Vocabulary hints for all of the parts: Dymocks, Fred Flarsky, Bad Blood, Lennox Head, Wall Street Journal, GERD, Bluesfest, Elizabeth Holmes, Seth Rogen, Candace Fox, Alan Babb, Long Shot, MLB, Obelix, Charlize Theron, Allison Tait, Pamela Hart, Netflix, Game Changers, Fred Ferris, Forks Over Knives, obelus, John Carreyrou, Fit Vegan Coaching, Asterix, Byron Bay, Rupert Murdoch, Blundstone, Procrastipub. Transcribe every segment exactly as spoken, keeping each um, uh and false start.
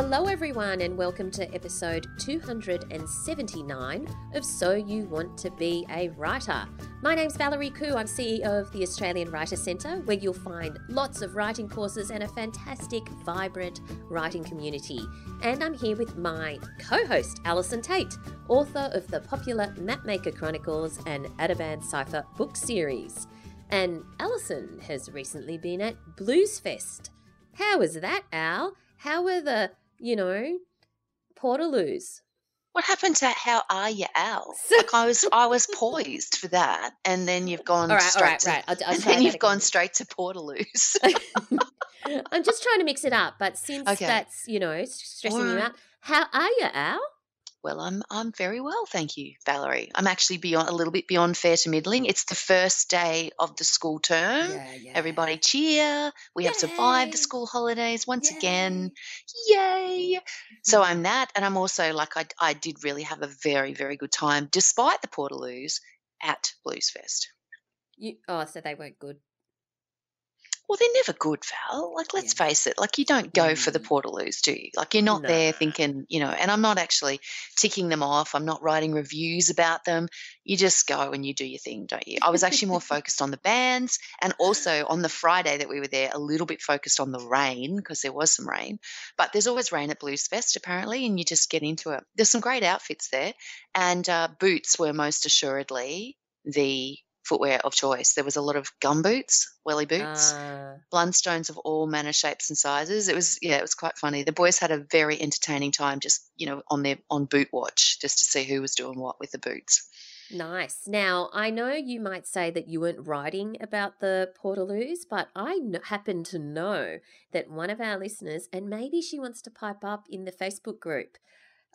Hello everyone and welcome to episode two hundred seventy-nine of So You Want to Be a Writer. My name's Valerie Khoo, I'm C E O of the Australian Writers' Centre, where you'll find lots of writing courses and a fantastic, vibrant writing community. And I'm here with my co-host, Allison Tait, author of the popular Mapmaker Chronicles and Adavan Cipher book series. And Allison has recently been at Bluesfest. How was that, Al? How were the, you know, Portaloos? What happened to how are you, Al? Like I was, I was poised for that, and then you've gone all right, straight all right, to, right. I'll, I'll and then you've again. gone straight to Portaloos. I'm just trying to mix it up, but since okay. that's, you know, stressing right. you out, how are you, Al? Well, I'm I'm very well, thank you, Valerie. I'm actually beyond a little bit beyond fair to middling. It's the first day of the school term. Yeah, yeah. Everybody cheer. We Yay. have survived the school holidays once Yay. again. Yay. So I'm that, and I'm also like I I did really have a very, very good time despite the Portaloos at Bluesfest. You oh, so they weren't good. Well, they're never good, Val. Like, let's yeah. face it. Like, you don't go for the Portaloos, do you? Like, you're not no. there thinking, you know, and I'm not actually ticking them off. I'm not writing reviews about them. You just go and you do your thing, don't you? I was actually more focused on the bands, and also on the Friday that we were there, a little bit focused on the rain because there was some rain. But there's always rain at Bluesfest, apparently, and you just get into it. There's some great outfits there, and uh, boots were most assuredly the footwear of choice. There was a lot of gum boots, welly boots, uh, blundstones of all manner, shapes and sizes. It was yeah, it was quite funny. The boys had a very entertaining time just, you know, on their on boot watch just to see who was doing what with the boots. Nice. Now, I know you might say that you weren't writing about the Portaloos, but I happen to know that one of our listeners, and maybe she wants to pipe up in the Facebook group,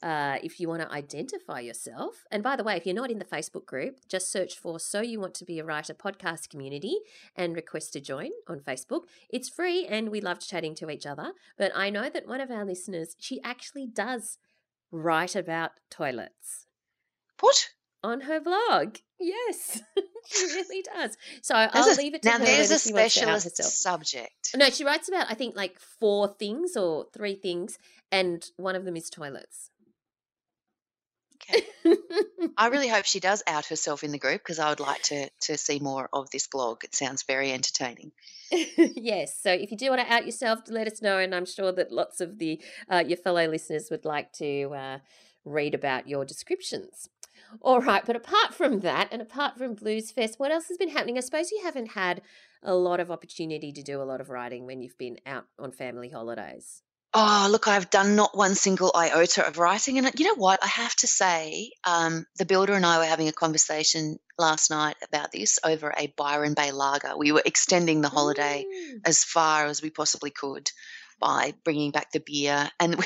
Uh, if you want to identify yourself. And by the way, if you're not in the Facebook group, just search for So You Want to Be a Writer podcast community and request to join on Facebook. It's free and we love chatting to each other. But I know that one of our listeners, she actually does write about toilets. What? On her blog. Yes, she really does. So I'll there's leave it to now her. Now there's a specialist subject. No, she writes about, I think, like four things or three things, and one of them is toilets. Okay. I really hope she does out herself in the group because I would like to to see more of this blog. It sounds very entertaining. Yes, so if you do want to out yourself, let us know, and I'm sure that lots of the uh, your fellow listeners would like to uh, read about your descriptions. All right, but apart from that and apart from Bluesfest, what else has been happening? I suppose you haven't had a lot of opportunity to do a lot of writing when you've been out on family holidays. Oh, look, I've done not one single iota of writing. And you know what? I have to say, um, the builder and I were having a conversation last night about this over a Byron Bay lager. We were extending the holiday mm. as far as we possibly could by bringing back the beer. And we,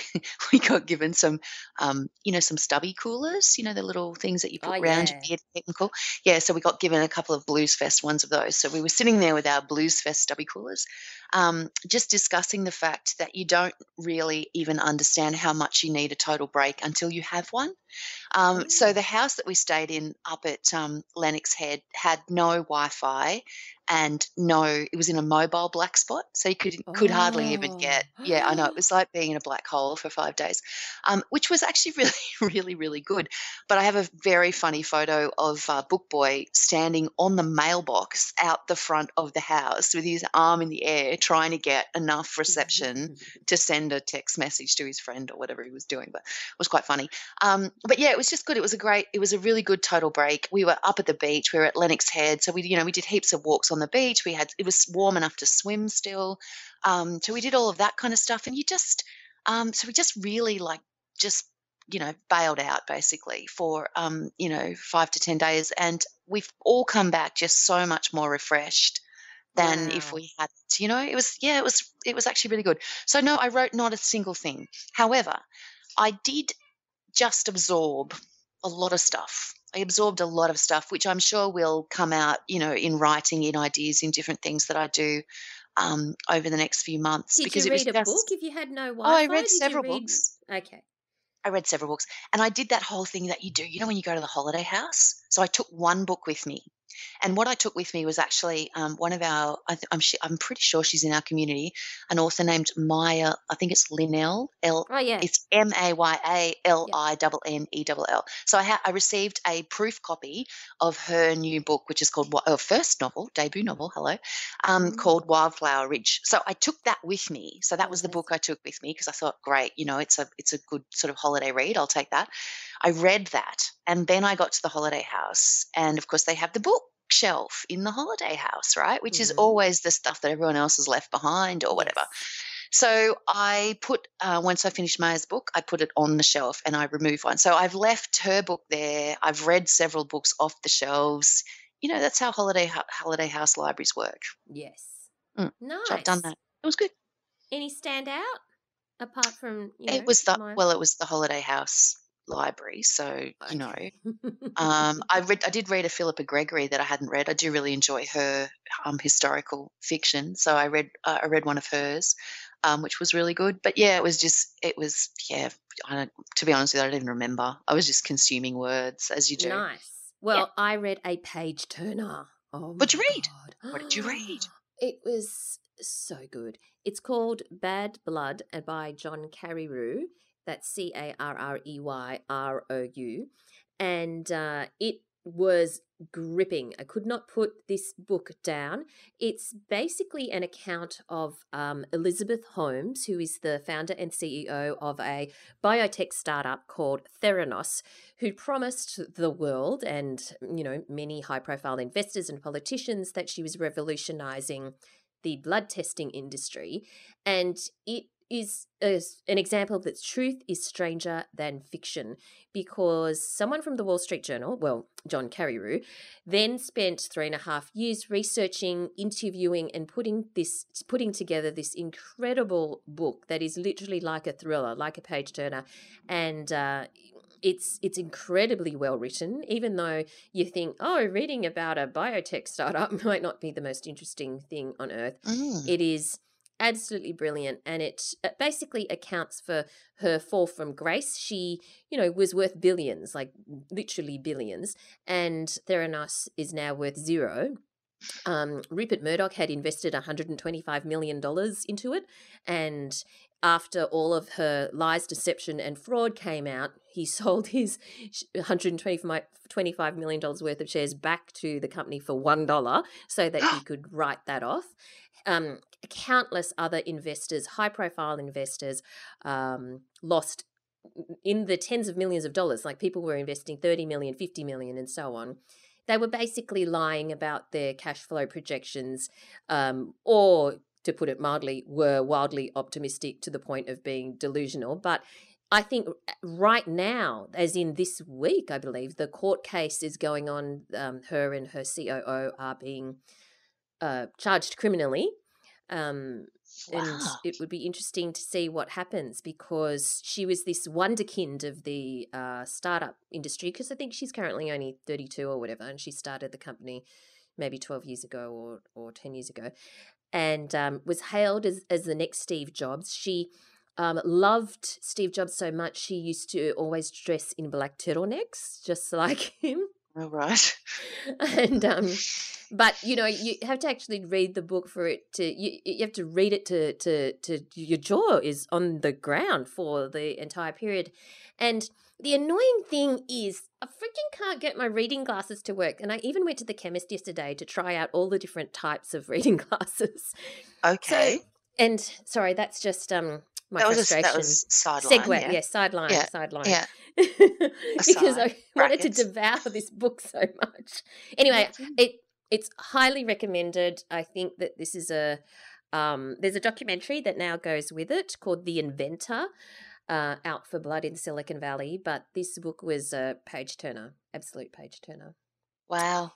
we got given some, um, you know, some stubby coolers, you know, the little things that you put oh, around yeah. your beer. Cool. Yeah, so we got given a couple of Bluesfest ones of those. So we were sitting there with our Bluesfest stubby coolers, um, just discussing the fact that you don't really even understand how much you need a total break until you have one. Um, mm. So the house that we stayed in up at um, Lennox Head had no Wi-Fi. And no, it was in a mobile black spot, so you could oh. could hardly even get. Yeah, I know, it was like being in a black hole for five days, um, which was actually really, really, really good. But I have a very funny photo of uh, Book Boy standing on the mailbox out the front of the house with his arm in the air, trying to get enough reception to send a text message to his friend or whatever he was doing. But it was quite funny. Um, but yeah, it was just good. It was a great. It was a really good total break. We were up at the beach. We were at Lennox Head, so we, you know, we did heaps of walks on the beach. We had, it was warm enough to swim still, um so we did all of that kind of stuff, and you just um so we just really like just you know bailed out basically for um you know five to ten days, and we've all come back just so much more refreshed than wow. if we hadn't, you know. It was yeah it was it was actually really good. So no, I wrote not a single thing. However, I did just absorb a lot of stuff. I absorbed a lot of stuff, which I'm sure will come out, you know, in writing, in ideas, in different things that I do um, over the next few months. Did because you read it was a just, book if you had no Wi-Fi? Oh, I read did several read... books. Okay. I read several books, and I did that whole thing that you do, you know, when you go to the holiday house. So I took one book with me And what I took with me was actually um, one of our, I th- I'm, sh- I'm pretty sure she's in our community, an author named Maya, I think it's Linnell. L- oh, yeah. It's M A Y A L I N N E L L. So I, ha- I received a proof copy of her new book, which is called, her first novel, debut novel, hello, um, mm-hmm. called Wildflower Ridge. So I took that with me. So that was the book I took with me because I thought, great, you know, it's a it's a good sort of holiday read. I'll take that. I read that. And then I got to the holiday house. And, of course, they have the book. Shelf in the holiday house, right, which mm-hmm. is always the stuff that everyone else has left behind or whatever. So I put uh, once I finished Maya's book, I put it on the shelf and I removed one. So I've left her book there. I've read several books off the shelves. You know, that's how holiday holiday house libraries work. Yes. Mm. Nice. So I've done that. It was good. Any standout apart from you know, it was the my... well, it was the holiday house. Library, so you know, um, I read. I did read a Philippa Gregory that I hadn't read. I do really enjoy her um, historical fiction, so I read. Uh, I read one of hers, um, which was really good. But yeah, it was just. It was yeah. I don't, to be honest with you, I don't even remember. I was just consuming words as you do. Nice. Well, yeah. I read a page turner. Oh, what'd you read? God. What did you read? It was so good. It's called Bad Blood by John Carreyrou. That's C A R R E Y R O U, and uh, it was gripping. I could not put this book down. It's basically an account of um, Elizabeth Holmes, who is the founder and C E O of a biotech startup called Theranos, who promised the world and, you know, many high-profile investors and politicians that she was revolutionising the blood testing industry, and it is a, an example that truth is stranger than fiction because someone from the Wall Street Journal, well, John Carreyrou, then spent three and a half years researching, interviewing and putting this putting together this incredible book that is literally like a thriller, like a page turner, and uh, it's it's incredibly well written, even though you think, oh, reading about a biotech startup might not be the most interesting thing on earth. Mm. It is absolutely brilliant, and it basically accounts for her fall from grace. She, you know, was worth billions, like literally billions, and Theranos is now worth zero. Um, Rupert Murdoch had invested one hundred twenty-five million dollars into it, and after all of her lies, deception and fraud came out, he sold his one hundred twenty-five million dollars worth of shares back to the company for one dollar so that he could write that off. Um, countless other investors, high-profile investors, um, lost in the tens of millions of dollars. Like people were investing thirty million dollars, fifty million dollars and so on. They were basically lying about their cash flow projections um, or, to put it mildly, were wildly optimistic to the point of being delusional. But I think right now, as in this week, I believe, the court case is going on. Um, her and her C O O are being uh, charged criminally. Um, wow. And it would be interesting to see what happens because she was this wonderkind of the uh, startup industry because I think she's currently only thirty-two or whatever, and she started the company maybe twelve years ago or, or ten years ago, and um, was hailed as, as the next Steve Jobs. She um, loved Steve Jobs so much she used to always dress in black turtlenecks just like him. All right. And um, but you know, you have to actually read the book for it to you. You have to read it to to to your jaw is on the ground for the entire period. And the annoying thing is, I freaking can't get my reading glasses to work. And I even went to the chemist yesterday to try out all the different types of reading glasses. Okay. So, and sorry, that's just um. My that frustration. Was a, that was sideline. Segue, yeah, yeah sideline, yeah. sideline. Yeah. Because side, I wanted brackets. to devour this book so much. Anyway, it it's highly recommended. I think that this is a um, there's a documentary that now goes with it called The Inventor, uh, Out for Blood in Silicon Valley. But this book was a page turner, absolute page turner. Wow.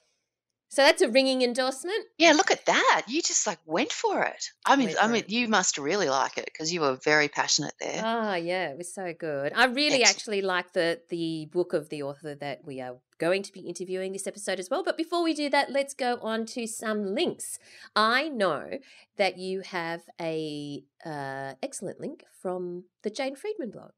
So that's a ringing endorsement. Yeah, look at that. You just like went for it. I mean, I mean, you must really like it because you were very passionate there. Oh, yeah, it was so good. I really Excellent. actually like the the book of the author that we are going to be interviewing this episode as well. But before we do that, let's go on to some links. I know that you have a uh, excellent link from the Jane Friedman blog.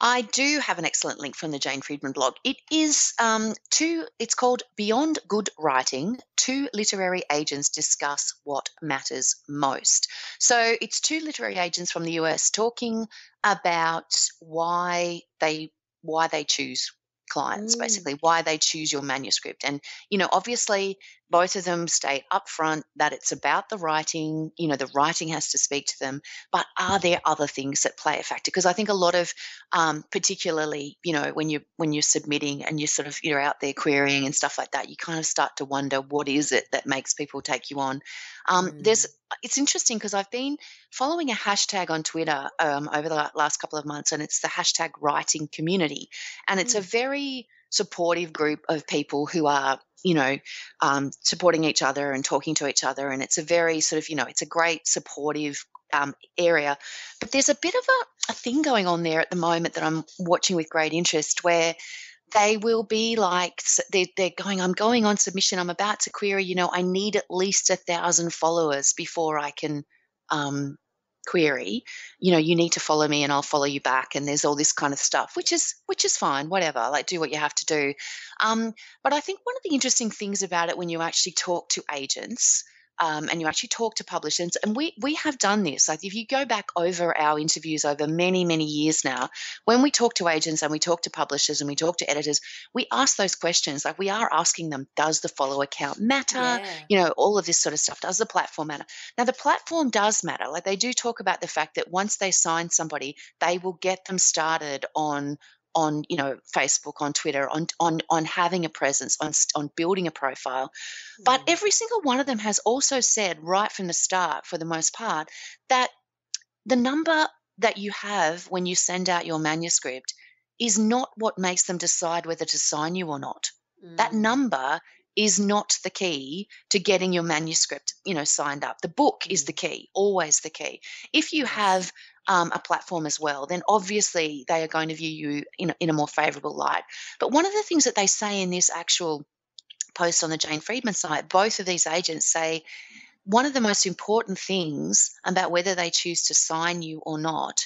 I do have an excellent link from the Jane Friedman blog. It is um, two, it's called Beyond Good Writing, Two Literary Agents Discuss What Matters Most. So it's two literary agents from the U S talking about why they why they choose clients, mm. basically, why they choose your manuscript. And, you know, obviously both of them state upfront that it's about the writing, you know, the writing has to speak to them, but are there other things that play a factor? Because I think a lot of, um, particularly, you know, when you're, when you're submitting and you're sort of, you're out there querying and stuff like that, you kind of start to wonder what is it that makes people take you on. Um, mm. There's, it's interesting because I've been following a hashtag on Twitter um, over the last couple of months, and it's the hashtag writing community. And it's mm. a very supportive group of people who are, you know, um, supporting each other and talking to each other. And it's a very sort of, you know, it's a great supportive um, area. But there's a bit of a, a thing going on there at the moment that I'm watching with great interest where they will be like, they're going, I'm going on submission, I'm about to query, you know, I need at least a thousand followers before I can um, query. You know, you need to follow me and I'll follow you back. And there's all this kind of stuff, which is which is fine, whatever, like do what you have to do. Um, but I think one of the interesting things about it when you actually talk to agents Um, and you actually talk to publishers, and we we have done this. Like if you go back over our interviews over many, many years now, when we talk to agents and we talk to publishers and we talk to editors, we ask those questions. Like we are asking them, does the follower count matter? Yeah. You know, all of this sort of stuff. Does the platform matter? Now, the platform does matter. Like they do talk about the fact that once they sign somebody, they will get them started on on, you know, Facebook, on Twitter, on on on having a presence, on on building a profile. But mm. every single one of them has also said right from the start, for the most part, that the number that you have when you send out your manuscript is not what makes them decide whether to sign you or not. Mm. That number is not the key to getting your manuscript, you know, signed up. The book mm. is the key, always the key. If you have Um, a platform as well, then obviously they are going to view you in, in a more favourable light. But one of the things that they say in this actual post on the Jane Friedman site, both of these agents say one of the most important things about whether they choose to sign you or not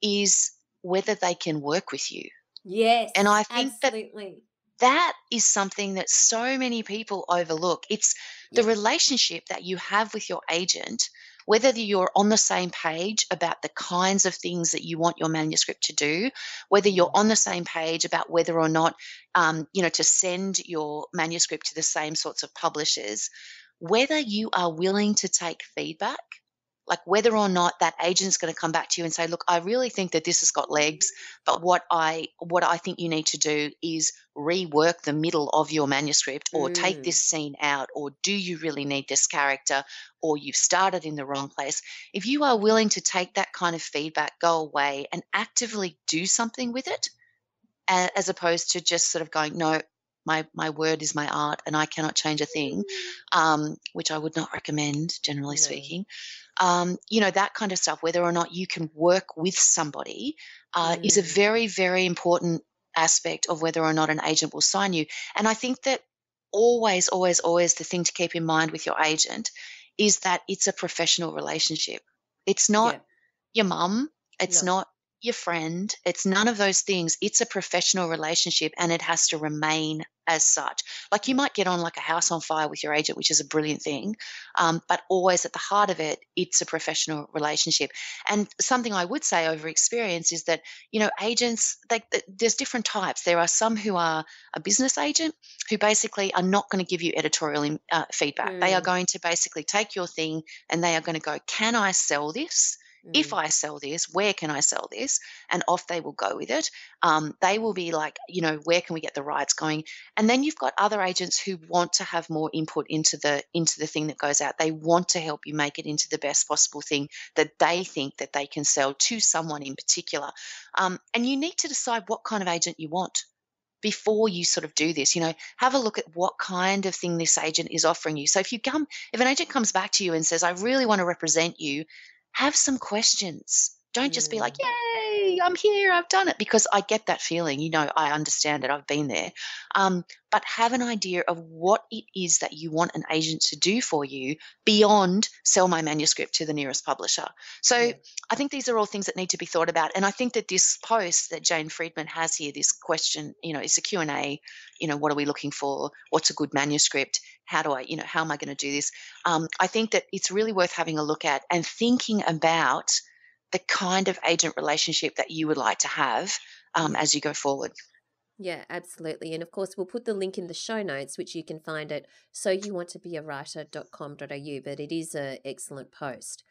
is whether they can work with you. Yes, and I think absolutely. that that is something that so many people overlook. It's the yes. relationship that you have with your agent, whether you're on the same page about the kinds of things that you want your manuscript to do, whether you're on the same page about whether or not, um, you know, to send your manuscript to the same sorts of publishers, whether you are willing to take feedback, like whether or not that agent's going to come back to you and say, look, I really think that this has got legs, but what I what I think you need to do is rework the middle of your manuscript or mm. take this scene out, or do you really need this character, or you've started in the wrong place. If you are willing to take that kind of feedback, go away and actively do something with it, as opposed to just sort of going, no, My my word is my art and I cannot change a thing, um, which I would not recommend, generally yeah. speaking. Um, you know, that kind of stuff, whether or not you can work with somebody uh, mm. is a very, very important aspect of whether or not an agent will sign you. And I think that always, always, always the thing to keep in mind with your agent is that it's a professional relationship. It's not yeah. your mum. It's no. not your friend. It's none of those things. It's a professional relationship and it has to remain as such. Like you might get on like a house on fire with your agent, which is a brilliant thing, um, but always at the heart of it, it's a professional relationship. And something I would say over experience is that, you know, agents, they, there's different types. There are some who are a business agent who basically are not going to give you editorial uh, feedback. Mm. They are going to basically take your thing and they are going to go, can I sell this? If I sell this, where can I sell this? And off they will go with it. Um, they will be like, you know, where can we get the rights going? And then you've got other agents who want to have more input into the into the thing that goes out. They want to help you make it into the best possible thing that they think that they can sell to someone in particular. Um, and you need to decide what kind of agent you want before you sort of do this. You know, have a look at what kind of thing this agent is offering you. So if you come, if an agent comes back to you and says, I really want to represent you, have some questions. Don't just be like, yay, I'm here, I've done it, because I get that feeling, you know, I understand it, I've been there. Um, but have an idea of what it is that you want an agent to do for you beyond sell my manuscript to the nearest publisher. So yeah. I think these are all things that need to be thought about. And I think that this post that Jane Friedman has here, this question, you know, it's a Q and A, you know, what are we looking for? What's a good manuscript? How do I, you know, how am I going to do this? Um, I think that it's really worth having a look at and thinking about the kind of agent relationship that you would like to have um, as you go forward. Yeah, absolutely. And of course, we'll put the link in the show notes, which you can find at so you want to be a writer dot com dot a u, but it is an excellent post.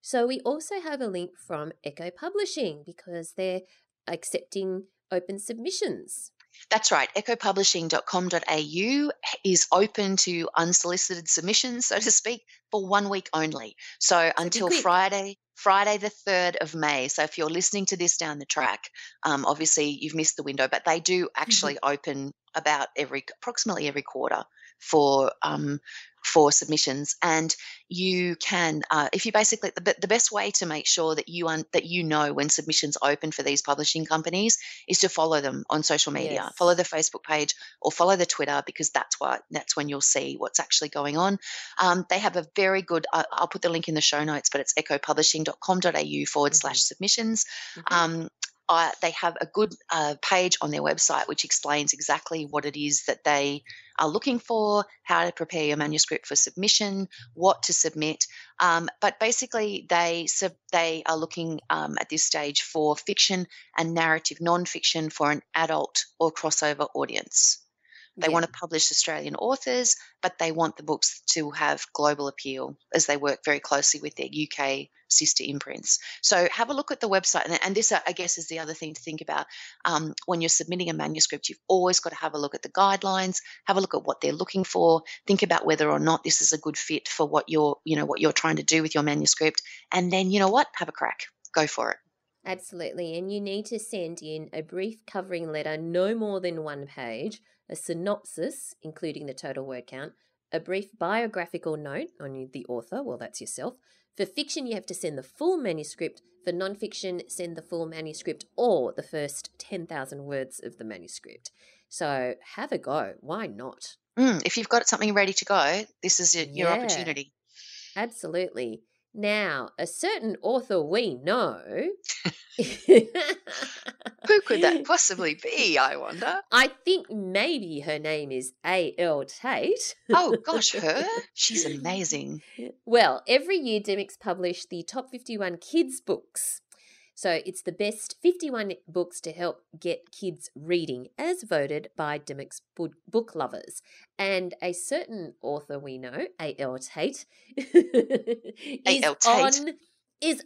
So we also have a link from Echo Publishing because they're accepting open submissions. That's right. echo publishing dot com dot a u is open to unsolicited submissions, so to speak, for one week only. So until Friday, Friday the third of May. So if you're listening to this down the track, um, obviously you've missed the window, but they do actually mm-hmm. open about every approximately every quarter for um, for submissions. And you can, uh, if you basically, the, the best way to make sure that you un, that you know when submissions open for these publishing companies is to follow them on social media. Yes. Follow the Facebook page or follow the Twitter, because that's what that's when you'll see what's actually going on. Um, they have a very good, uh, I'll put the link in the show notes, but it's echo publishing dot com dot a u forward slash submissions. Mm-hmm. Um, Uh, they have a good uh, page on their website which explains exactly what it is that they are looking for, how to prepare your manuscript for submission, what to submit. Um, but basically they sub- they are looking um, at this stage for fiction and narrative nonfiction for an adult or crossover audience. They yeah. want to publish Australian authors, but they want the books to have global appeal as they work very closely with their U K sister imprints. So have a look at the website. And, and this, I guess, is the other thing to think about. Um, when you're submitting a manuscript, you've always got to have a look at the guidelines, have a look at what they're looking for, think about whether or not this is a good fit for what you're, you know, what you're trying to do with your manuscript. And then, you know what, have a crack. Go for it. Absolutely. And you need to send in a brief covering letter, no more than one page, a synopsis, including the total word count, a brief biographical note on the author, well, that's yourself. For fiction, you have to send the full manuscript. For nonfiction, send the full manuscript or the first ten thousand words of the manuscript. So have a go. Why not? Mm, if you've got something ready to go, this is your, your yeah, opportunity. Absolutely. Now, a certain author we know. Who could that possibly be, I wonder? I think maybe her name is A L Tait. Oh, gosh, her? She's amazing. Well, every year Dymocks publish the top fifty-one kids' books. So it's the best fifty-one books to help get kids reading, as voted by Dymocks book lovers. And a certain author we know, A L Tait, is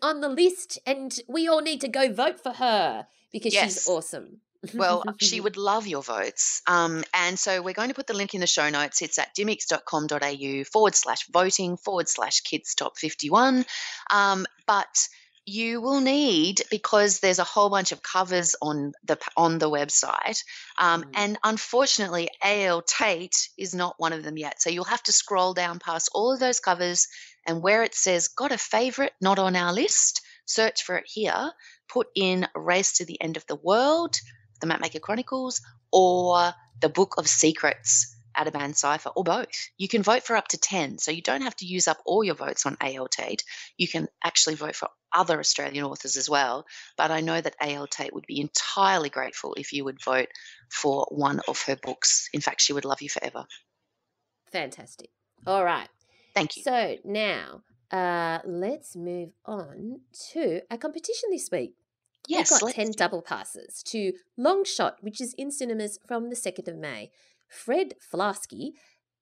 on the list, and we all need to go vote for her because yes. she's awesome. Well, she would love your votes. Um, and so we're going to put the link in the show notes. It's at dymocks dot com dot a u forward slash voting forward slash kids top fifty-one. Um, but you will need, because there's a whole bunch of covers on the on the website, um, mm. and unfortunately A L Tait is not one of them yet. So you'll have to scroll down past all of those covers, and where it says "Got a favourite? Not on our list," search for it here. Put in "Race to the End of the World," the Mapmaker Chronicles, or the Book of Secrets, Adavan Cipher, or both. You can vote for up to ten, so you don't have to use up all your votes on A L Tait. You can actually vote for other Australian authors as well, but I know that A L Tait would be entirely grateful if you would vote for one of her books. In fact, she would love you forever. Fantastic. All right. Thank you. So now uh, let's move on to our competition this week. Yes. We've got ten double passes to Long Shot, which is in cinemas from the second of May. Fred Flarsky,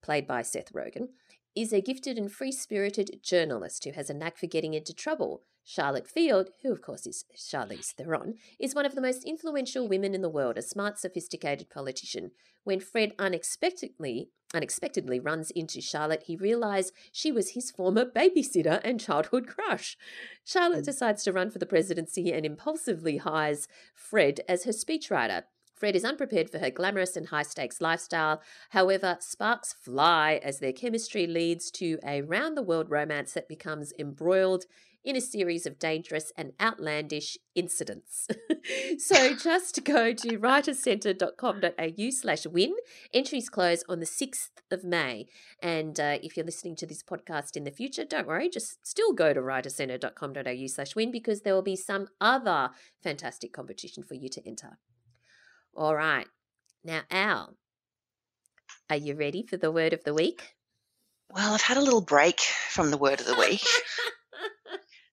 played by Seth Rogen, is a gifted and free-spirited journalist who has a knack for getting into trouble. Charlotte Field, who of course is Charlize Theron, is one of the most influential women in the world, a smart, sophisticated politician. When Fred unexpectedly unexpectedly runs into Charlotte, he realizes she was his former babysitter and childhood crush. Charlotte decides to run for the presidency and impulsively hires Fred as her speechwriter. Fred is unprepared for her glamorous and high-stakes lifestyle. However, sparks fly as their chemistry leads to a round-the-world romance that becomes embroiled in a series of dangerous and outlandish incidents. So just go to writers centre dot com dot a u slash win. Entries close on the sixth of May. And uh, if you're listening to this podcast in the future, don't worry, just still go to writers centre dot com dot a u slash win, because there will be some other fantastic competition for you to enter. All right. Now, Al, are you ready for the word of the week? Well, I've had a little break from the word of the week.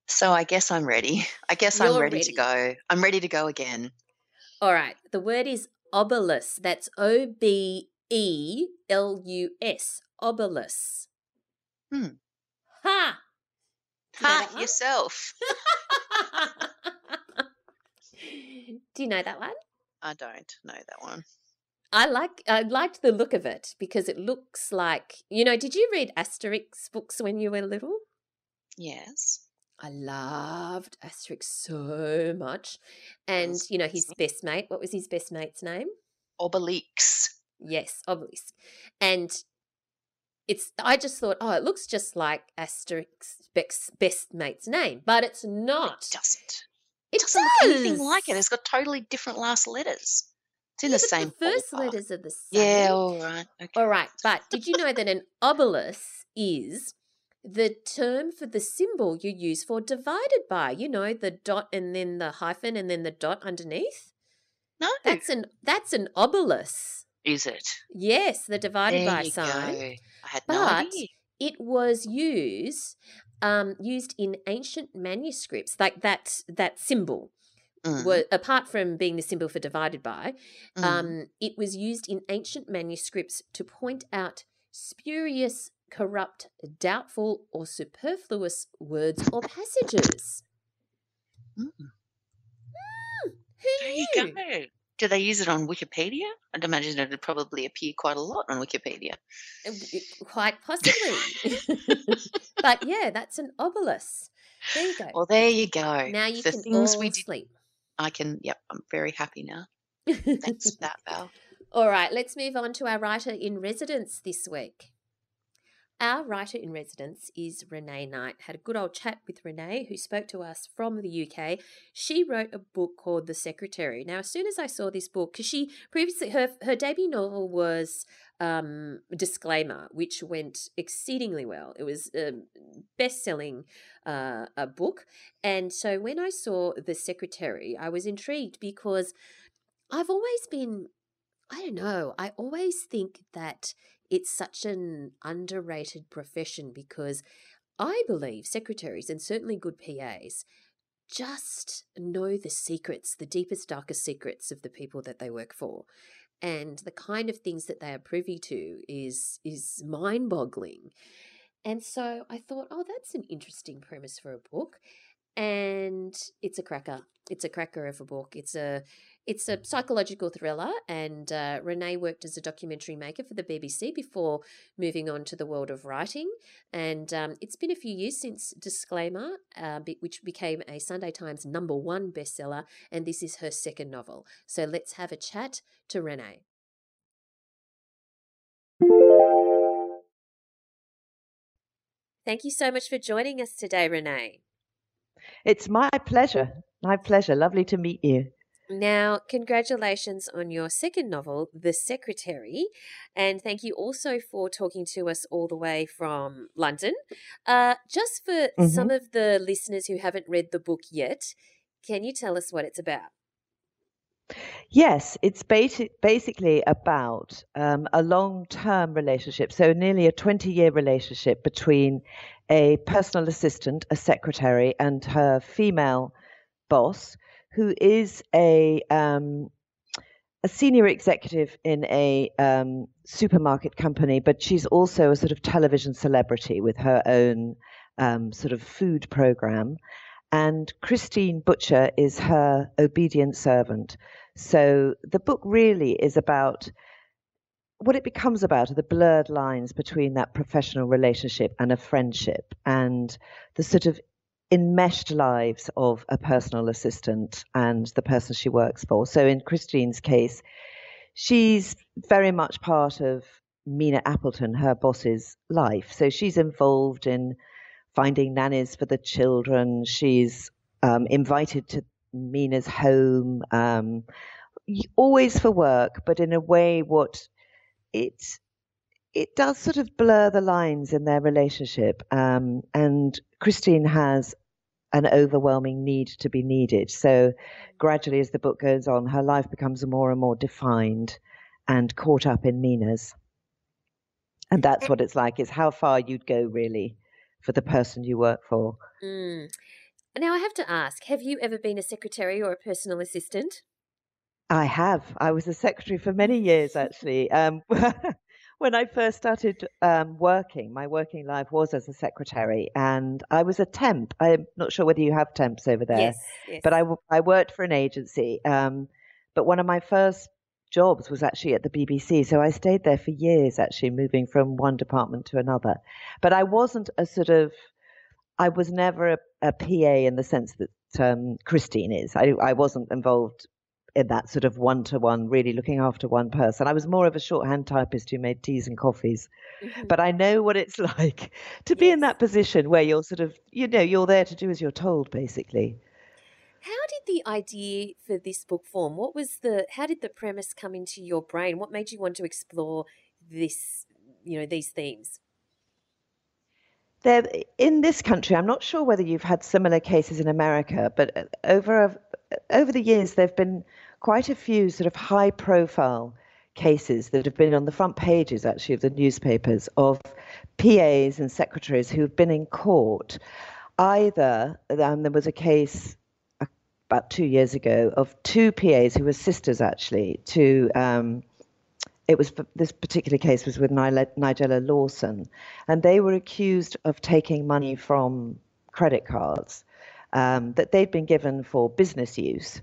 So I guess I'm ready. I guess You're I'm ready, ready to go. I'm ready to go again. All right. The word is obelus. That's O B E L U S. Obelus. Hmm. Ha! Ha! You know yourself. Do you know that one? I don't know that one. I like I liked the look of it, because it looks like, you know, did you read Asterix books when you were little? Yes. I loved Asterix so much. And, you know, his best mate, what was his best mate's name? Obelix. Yes, Obelix. And it's, I just thought, oh, it looks just like Asterix's best, best mate's name, but it's not. It doesn't. It, it doesn't does. look anything like it. It's got totally different last letters. It's in yeah, the same the first order. letters are the same. Yeah, all right. Okay. All right, but did you know that an obelus is the term for the symbol you use for divided by, you know, the dot and then the hyphen and then the dot underneath? No. That's an that's an obelus. Is it? Yes, the divided there by you sign. Go. I had but no idea. It was used um, used in ancient manuscripts, like that that symbol. Mm. Were, apart from being the symbol for divided by, mm. um, it was used in ancient manuscripts to point out spurious, corrupt, doubtful, or superfluous words or passages. Mm. Mm, who knew? There you go. Do they use it on Wikipedia? I'd imagine it would probably appear quite a lot on Wikipedia. Quite possibly. But, yeah, that's an obelus. There you go. Well, there you go. Now you the can things all we did, sleep. I can, yep, I'm very happy now. Thanks for that, Val. All right, let's move on to our writer in residence this week. Our writer in residence is Renee Knight. Had a good old chat with Renee, who spoke to us from the U K. She wrote a book called The Secretary. Now, as soon as I saw this book, because she previously, her, her debut novel was um, Disclaimer, which went exceedingly well. It was a best-selling uh, a book. And so when I saw The Secretary, I was intrigued, because I've always been, I don't know, I always think that it's such an underrated profession, because I believe secretaries, and certainly good P As, just know the secrets, the deepest, darkest secrets of the people that they work for. And the kind of things that they are privy to is is mind-boggling. And so I thought, oh, that's an interesting premise for a book. And it's a cracker. It's a cracker of a book. It's a It's a psychological thriller, and uh, Renee worked as a documentary maker for the B B C before moving on to the world of writing. And um, it's been a few years since Disclaimer, uh, which became a Sunday Times number one bestseller, and this is her second novel. So let's have a chat to Renee. Thank you so much for joining us today, Renee. It's my pleasure. My pleasure. Lovely to meet you. Now, congratulations on your second novel, The Secretary, and thank you also for talking to us all the way from London. Uh, just for mm-hmm. some of the listeners who haven't read the book yet, can you tell us what it's about? Yes, it's basi- basically about um, a long-term relationship, so nearly a twenty-year relationship between a personal assistant, a secretary, and her female boss, who is a um, a senior executive in a um, supermarket company, but she's also a sort of television celebrity with her own um, sort of food program. And Christine Butcher is her obedient servant. So the book really is about what it becomes about are the blurred lines between that professional relationship and a friendship, and the sort of enmeshed lives of a personal assistant and the person she works for. So in Christine's case, she's very much part of Mina Appleton, her boss's life. So she's involved in finding nannies for the children. She's um, invited to Mina's home, um, always for work, but in a way what it it does sort of blur the lines in their relationship. Um, and Christine has an overwhelming need to be needed. So gradually, as the book goes on, her life becomes more and more defined and caught up in Mina's. And that's what it's like, is how far you'd go, really, for the person you work for. Mm. Now, I have to ask, have you ever been a secretary or a personal assistant? I have. I was a secretary for many years, actually. Um, when I first started um, working, my working life was as a secretary, and I was a temp. I'm not sure whether you have temps over there. Yes, yes. But I, I worked for an agency. Um, but one of my first jobs was actually at the B B C. So I stayed there for years, actually, moving from one department to another. But I wasn't a sort of, I was never a, a P A in the sense that um, Christine is. I, I wasn't involved in that sort of one-to-one, really looking after one person. I was more of a shorthand typist who made teas and coffees. Mm-hmm. But I know what it's like to be yes. in that position where you're sort of, you know, you're there to do as you're told, basically. How did the idea for this book form? What was the, how did the premise come into your brain? What made you want to explore this, you know, these themes? There, in this country, I'm not sure whether you've had similar cases in America, but over a, over the years, there have been quite a few sort of high profile cases that have been on the front pages, actually, of the newspapers, of P As and secretaries who've been in court. Either, um, there was a case about two years ago of two P As who were sisters, actually, to um, it was this particular case was with Nigella Lawson, and they were accused of taking money from credit cards um, that they'd been given for business use,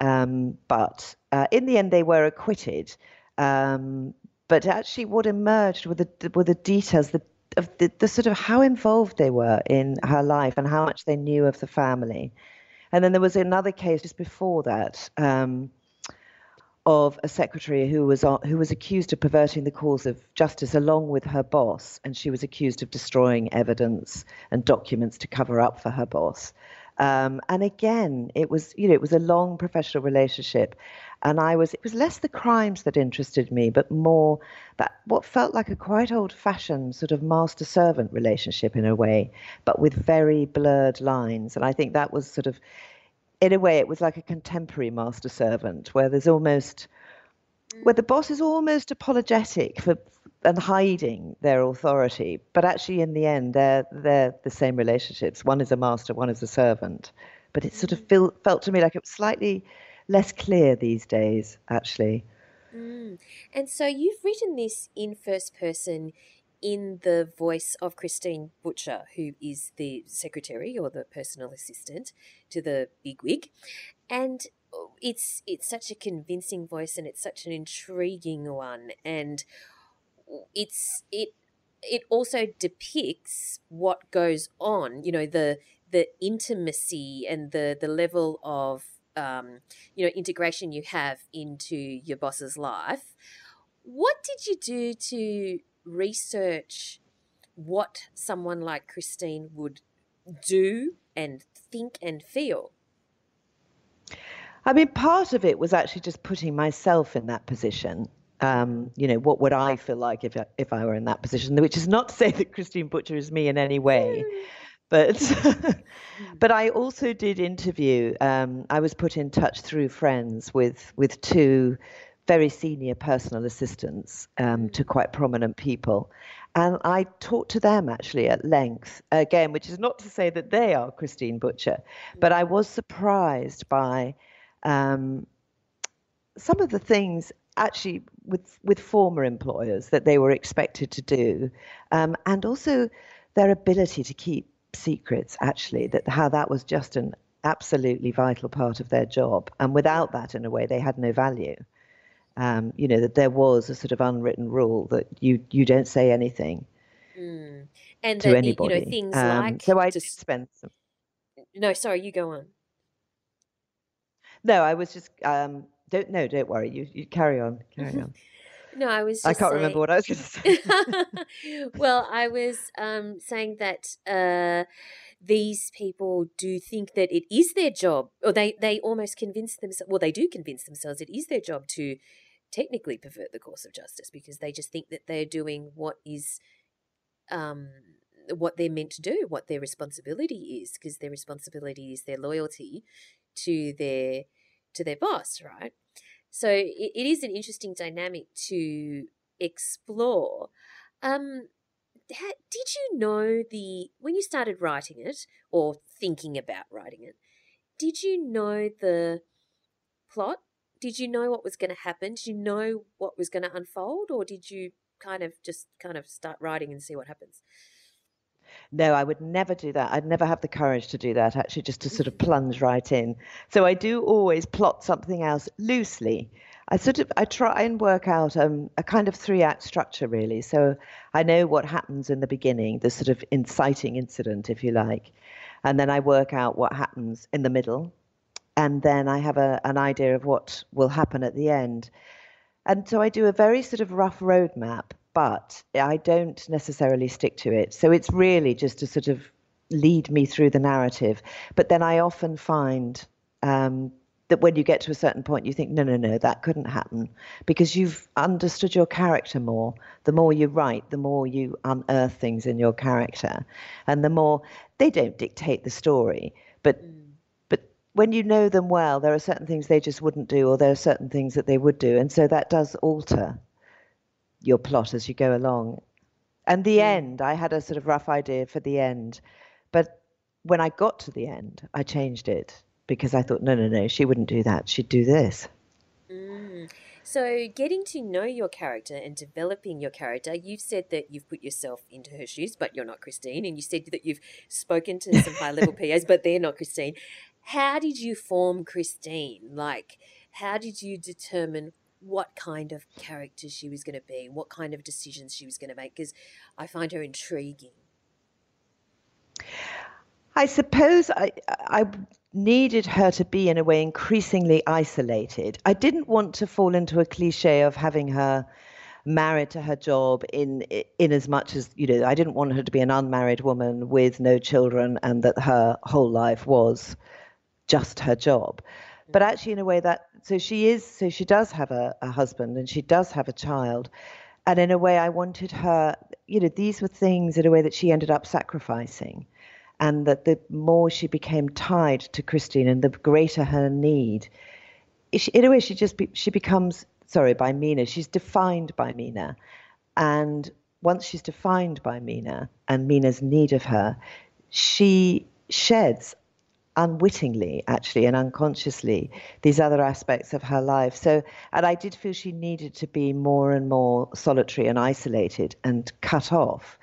um, but uh, in the end they were acquitted. Um, but actually, what emerged were the were the details the, of the, the sort of how involved they were in her life and how much they knew of the family. And then there was another case just before that um, of a secretary who was on, who was accused of perverting the cause of justice along with her boss, and she was accused of destroying evidence and documents to cover up for her boss. Um, and again, it was you know it was a long professional relationship, and I was it was less the crimes that interested me, but more that what felt like a quite old-fashioned sort of master-servant relationship in a way, but with very blurred lines. And I think that was sort of, in a way, it was like a contemporary master-servant where there's almost where the boss is almost apologetic for and hiding their authority, but actually in the end they're they're the same relationships. One is a master, one is a servant. But it sort of feel, felt to me like it was slightly less clear these days, actually. Mm. And so you've written this in first person, in the voice of Christine Butcher, who is the secretary or the personal assistant to the bigwig, and it's it's such a convincing voice, and it's such an intriguing one, and it's it it also depicts what goes on, you know, the the intimacy and the the level of um you know integration you have into your boss's life. What did you do to research what someone like Christine would do and think and feel? I mean, part of it was actually just putting myself in that position. Um, you know, what would I feel like if I, if I were in that position? Which is not to say that Christine Butcher is me in any way, but but I also did interview. Um, I was put in touch through friends with with two very senior personal assistants um, to quite prominent people, and I talked to them actually at length again. Which is not to say that they are Christine Butcher, but I was surprised by um, some of the things, actually, with with former employers that they were expected to do, um, and also their ability to keep secrets, actually, that how that was just an absolutely vital part of their job. And without that, in a way, they had no value. Um, you know, that there was a sort of unwritten rule that you, you don't say anything mm. and to the, anybody. You know, things um, like... So I just spent some... No, sorry, you go on. No, I was just... Um, Don't no, don't worry. You you carry on, carry on. No, I was just I can't saying... remember what I was going to say. Well, I was um, saying that uh, these people do think that it is their job, or they, they almost convince themselves, well, they do convince themselves it is their job to technically pervert the course of justice, because they just think that they're doing what is um, what they're meant to do, what their responsibility is, because their responsibility is their loyalty to their to their boss, right? So it, it is an interesting dynamic to explore. Um, how, did you know the when you started writing it or thinking about writing it, did you know the plot? Did you know what was going to happen? Did you know what was going to unfold, or did you kind of just kind of start writing and see what happens? No, I would never do that. I'd never have the courage to do that, actually, just to sort of plunge right in. So I do always plot something else loosely. I sort of I try and work out um, a kind of three-act structure, really. So I know what happens in the beginning, the sort of inciting incident, if you like, and then I work out what happens in the middle. And then I have a, an idea of what will happen at the end. And so I do a very sort of rough roadmap, but I don't necessarily stick to it. So it's really just to sort of lead me through the narrative. But then I often find um, that when you get to a certain point, you think, no, no, no, that couldn't happen, because you've understood your character more. The more you write, the more you unearth things in your character. And the more, they don't dictate the story, but... Mm. When you know them well, there are certain things they just wouldn't do, or there are certain things that they would do. And so that does alter your plot as you go along. And the yeah. end, I had a sort of rough idea for the end. But when I got to the end, I changed it, because I thought, no, no, no, she wouldn't do that. She'd do this. Mm. So getting to know your character and developing your character, you've said that you've put yourself into her shoes, but you're not Christine. And you said that you've spoken to some high-level P As, but they're not Christine. How did you form Christine? Like, how did you determine what kind of character she was going to be, what kind of decisions she was going to make? Because I find her intriguing. I suppose I, I needed her to be, in a way, increasingly isolated. I didn't want to fall into a cliche of having her married to her job, in in as much as, you know, I didn't want her to be an unmarried woman with no children and that her whole life was just her job. But actually, in a way, that so she is so she does have a, a husband, and she does have a child. And in a way, I wanted her, you know, these were things in a way that she ended up sacrificing, and that the more she became tied to Christine and the greater her need, she, in a way she just be, she becomes sorry by Mina she's defined by Mina. And once she's defined by Mina and Mina's need of her, she sheds unwittingly, actually, and unconsciously, these other aspects of her life. So, and I did feel she needed to be more and more solitary and isolated and cut off,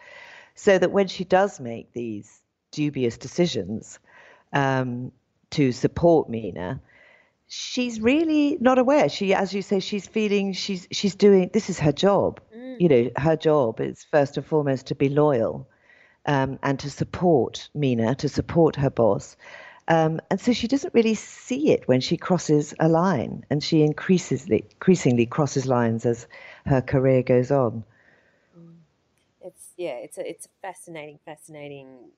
so that when she does make these dubious decisions um, to support Mina, she's really not aware. She, as you say, she's feeling she's she's doing, this is her job. Mm. You know, her job is first and foremost to be loyal um, and to support Mina, to support her boss. Um, and so she doesn't really see it when she crosses a line, and she increasingly, increasingly crosses lines as her career goes on. It's yeah, it's a it's a fascinating, fascinating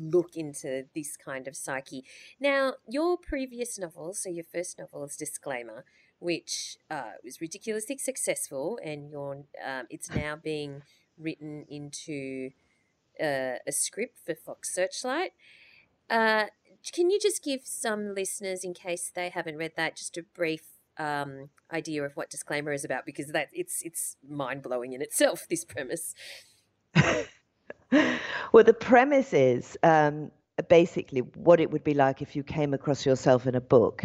look into this kind of psyche. Now, your previous novel, so your first novel is Disclaimer, which uh, was ridiculously successful, and your um, it's now being written into uh, a script for Fox Searchlight. Uh, Can you just give some listeners, in case they haven't read that, just a brief um, idea of what Disclaimer is about? Because that it's it's mind-blowing in itself, this premise. Well, the premise is um, basically what it would be like if you came across yourself in a book.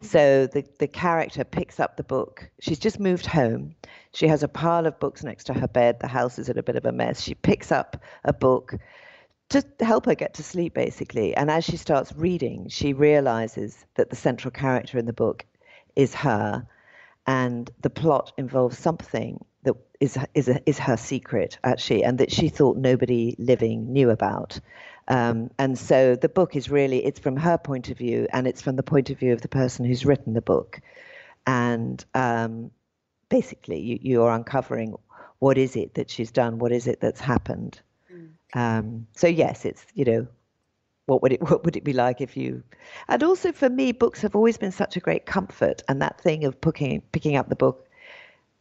So the, the character picks up the book. She's just moved home. She has a pile of books next to her bed. The house is in a bit of a mess. She picks up a book to help her get to sleep, basically. And as she starts reading, she realizes that the central character in the book is her, and the plot involves something that is is a, is her secret, actually, and that she thought nobody living knew about. Um, and so the book is really, it's from her point of view, and it's from the point of view of the person who's written the book. And um, basically you, you're uncovering what is it that she's done, what is it that's happened. Mm. Um, so yes, it's, you know, what would it what would it be like if you, and also for me, books have always been such a great comfort, and that thing of picking picking up the book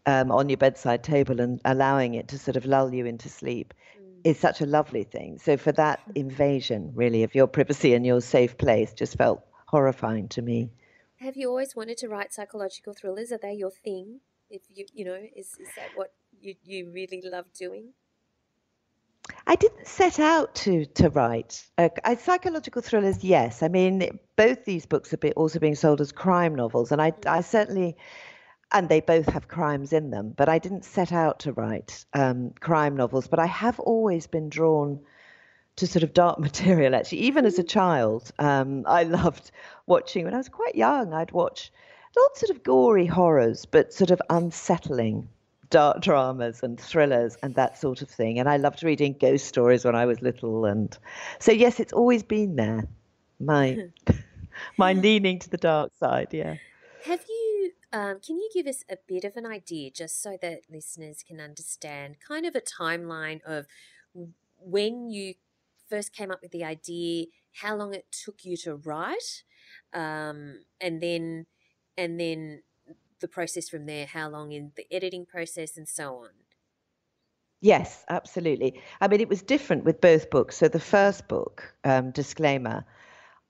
um, on your bedside table and allowing it to sort of lull you into sleep mm. is such a lovely thing. So for that invasion, really, of your privacy and your safe place just felt horrifying to me. Have you always wanted to write psychological thrillers? Are they your thing? If you, you know, is, is that what you, you really love doing? I didn't set out to to write uh, psychological thrillers. Yes, I mean both these books are be, also being sold as crime novels, and I I certainly, and they both have crimes in them. But I didn't set out to write um, crime novels. But I have always been drawn to sort of dark material. Actually, even as a child, um, I loved watching. When I was quite young, I'd watch not sort of gory horrors, but sort of unsettling dark dramas and thrillers and that sort of thing. And I loved reading ghost stories when I was little. And so, yes, it's always been there, my my leaning to the dark side, yeah. Have you, um, can you give us a bit of an idea, just so that listeners can understand, kind of a timeline of when you first came up with the idea, how long it took you to write, um, and then and then the process from there, how long in the editing process and so on? Yes, absolutely. I mean, it was different with both books. So the first book, um, Disclaimer,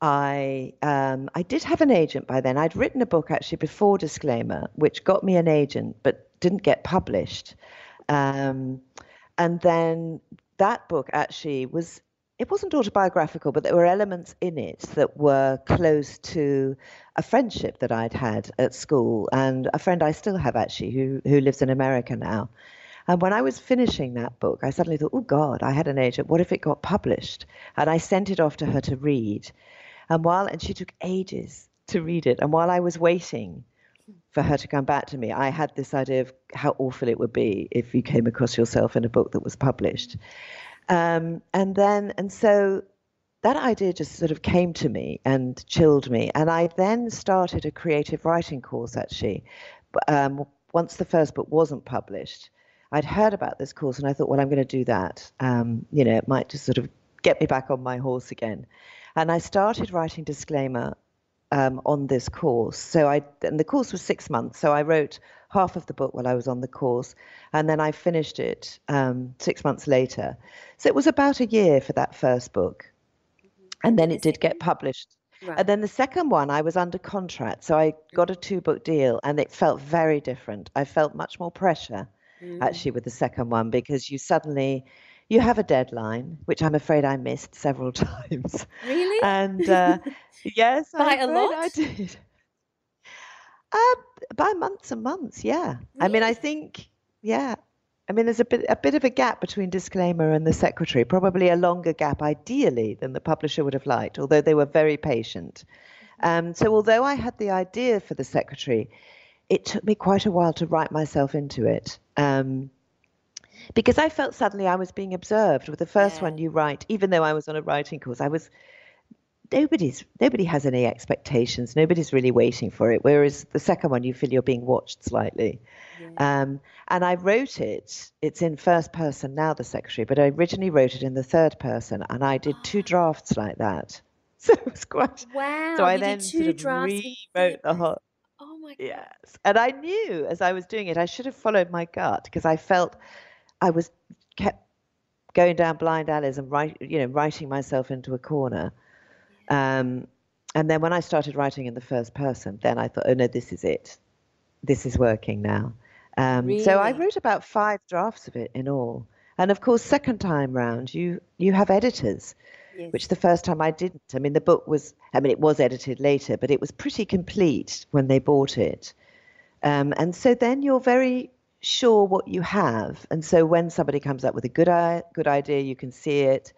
I um, I did have an agent by then. I'd written a book actually before Disclaimer, which got me an agent but didn't get published. Um, and then that book actually was, it wasn't autobiographical, but there were elements in it that were close to a friendship that I'd had at school, and a friend I still have actually who who lives in America now. And when I was finishing that book, I suddenly thought, oh God, I had an agent. What if it got published? And I sent it off to her to read. And while, and she took ages to read it. And while I was waiting for her to come back to me, I had this idea of how awful it would be if you came across yourself in a book that was published. Um, and then, and so that idea just sort of came to me and chilled me. And I then started a creative writing course, actually. Um, once the first book wasn't published, I'd heard about this course and I thought, well, I'm going to do that. Um, you know, it might just sort of get me back on my horse again. And I started writing Disclaimer um, on this course. So I, and the course was six months. So I wrote half of the book while I was on the course, and then I finished it um, six months later. So it was about a year for that first book, mm-hmm. and then it did get published. Right. And then the second one, I was under contract, so I got a two-book deal, and it felt very different. I felt much more pressure, mm-hmm. actually, with the second one, because you suddenly, you have a deadline, which I'm afraid I missed several times. Really? And uh, yes, by a lot? I did. Uh, by months and months, yeah. Really? I mean, I think, yeah. I mean, there's a bit a bit of a gap between Disclaimer and The Secretary, probably a longer gap, ideally, than the publisher would have liked, although they were very patient. Um, so although I had the idea for The Secretary, it took me quite a while to write myself into it. Um, because I felt suddenly I was being observed. With the first yeah. one you write, even though I was on a writing course, I was... Nobody's nobody has any expectations. Nobody's really waiting for it. Whereas the second one, you feel you're being watched slightly. Yeah. Um, and I wrote it. It's in first person now, The Secretary, but I originally wrote it in the third person, and I did two drafts like that. So it was quite. Wow. So I you then did two sort of drafts rewrote the whole. Oh my God. Yes. And I knew as I was doing it, I should have followed my gut, because I felt I was kept going down blind alleys and write, you know, writing myself into a corner. Um, and then when I started writing in the first person, then I thought, oh no, this is it. This is working now. Um, really? So I wrote about five drafts of it in all. And of course, second time round, you, you have editors, yes. which the first time I didn't. I mean, the book was, I mean, it was edited later, but it was pretty complete when they bought it. Um, and so then you're very sure what you have. And so when somebody comes up with a good, I- good idea, you can see it.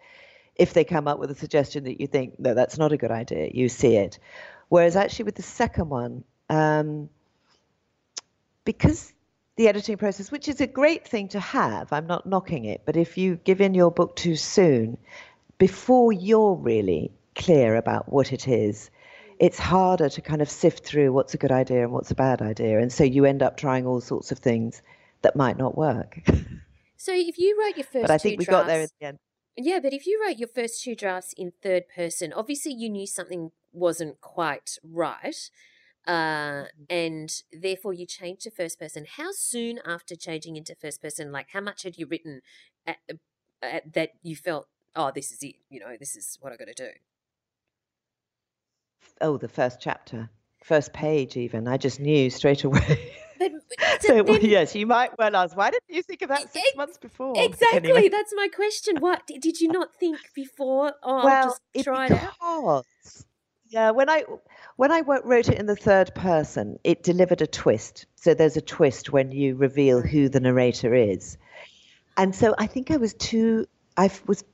If they come up with a suggestion that you think, no, that's not a good idea, you see it. Whereas actually with the second one, um, because the editing process, which is a great thing to have, I'm not knocking it, but if you give in your book too soon, before you're really clear about what it is, it's harder to kind of sift through what's a good idea and what's a bad idea. And so you end up trying all sorts of things that might not work. So if you wrote your first two drafts... But I think we drafts, got there in the end. Yeah, but if you wrote your first two drafts in third person, obviously you knew something wasn't quite right, uh, and therefore you changed to first person. How soon after changing into first person, like how much had you written at, at, that you felt, oh, this is it, you know, this is what I've got to do? Oh, the first chapter, first page even. I just knew straight away. But, but so, then, yes, you might well ask, why didn't you think of that six ex- months before? Exactly, anyway. That's my question. What did you not think before? Oh, well, I'll just try it out. Yeah, when I when I wrote it in the third person, it delivered a twist. So there's a twist when you reveal who the narrator is, and so I think I was too. I was.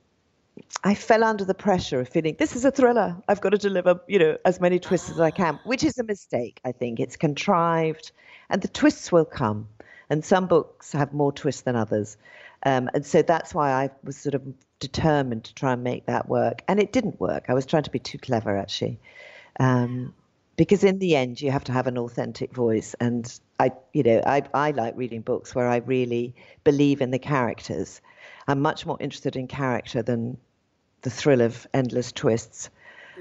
I fell under the pressure of feeling, this is a thriller, I've got to deliver, you know, as many twists as I can, which is a mistake, I think. It's contrived, and the twists will come. And some books have more twists than others. Um, and so that's why I was sort of determined to try and make that work. And it didn't work. I was trying to be too clever, actually. Um, because in the end, you have to have an authentic voice. And, I, you know, I, I like reading books where I really believe in the characters. I'm much more interested in character than the thrill of endless twists.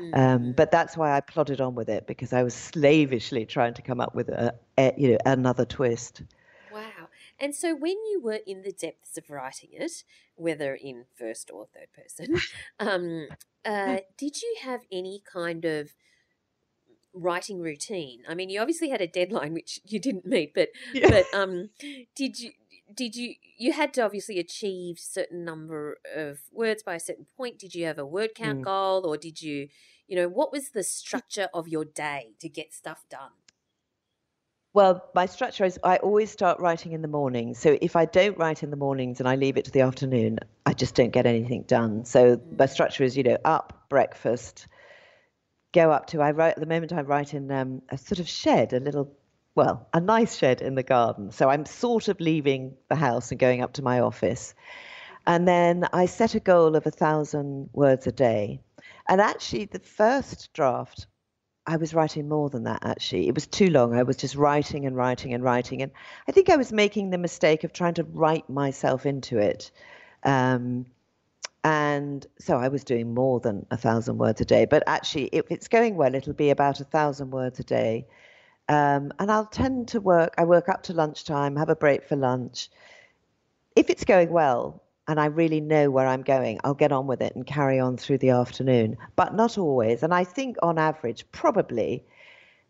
Mm. Um, but that's why I plodded on with it, because I was slavishly trying to come up with a, a, you know, another twist. Wow. And so when you were in the depths of writing it, whether in first or third person, um, uh, did you have any kind of writing routine? I mean, you obviously had a deadline, which you didn't meet, but, yeah. but um, did you... Did you, you had to obviously achieve certain number of words by a certain point. Did you have a word count mm. goal, or did you, you know, what was the structure of your day to get stuff done? Well, my structure is I always start writing in the morning. So if I don't write in the mornings and I leave it to the afternoon, I just don't get anything done. So mm. my structure is, you know, up, breakfast, go up to, I write, at the moment I write in um, a sort of shed, a little Well, a nice shed in the garden. So I'm sort of leaving the house and going up to my office. And then I set a goal of a thousand words a day. And actually the first draft, I was writing more than that, actually. It was too long. I was just writing and writing and writing. And I think I was making the mistake of trying to write myself into it. Um, and so I was doing more than a thousand words a day. But actually, if it's going well, it'll be about a thousand words a day. Um, and I'll tend to work, I work up to lunchtime, have a break for lunch. If it's going well and I really know where I'm going, I'll get on with it and carry on through the afternoon, but not always. And I think on average, probably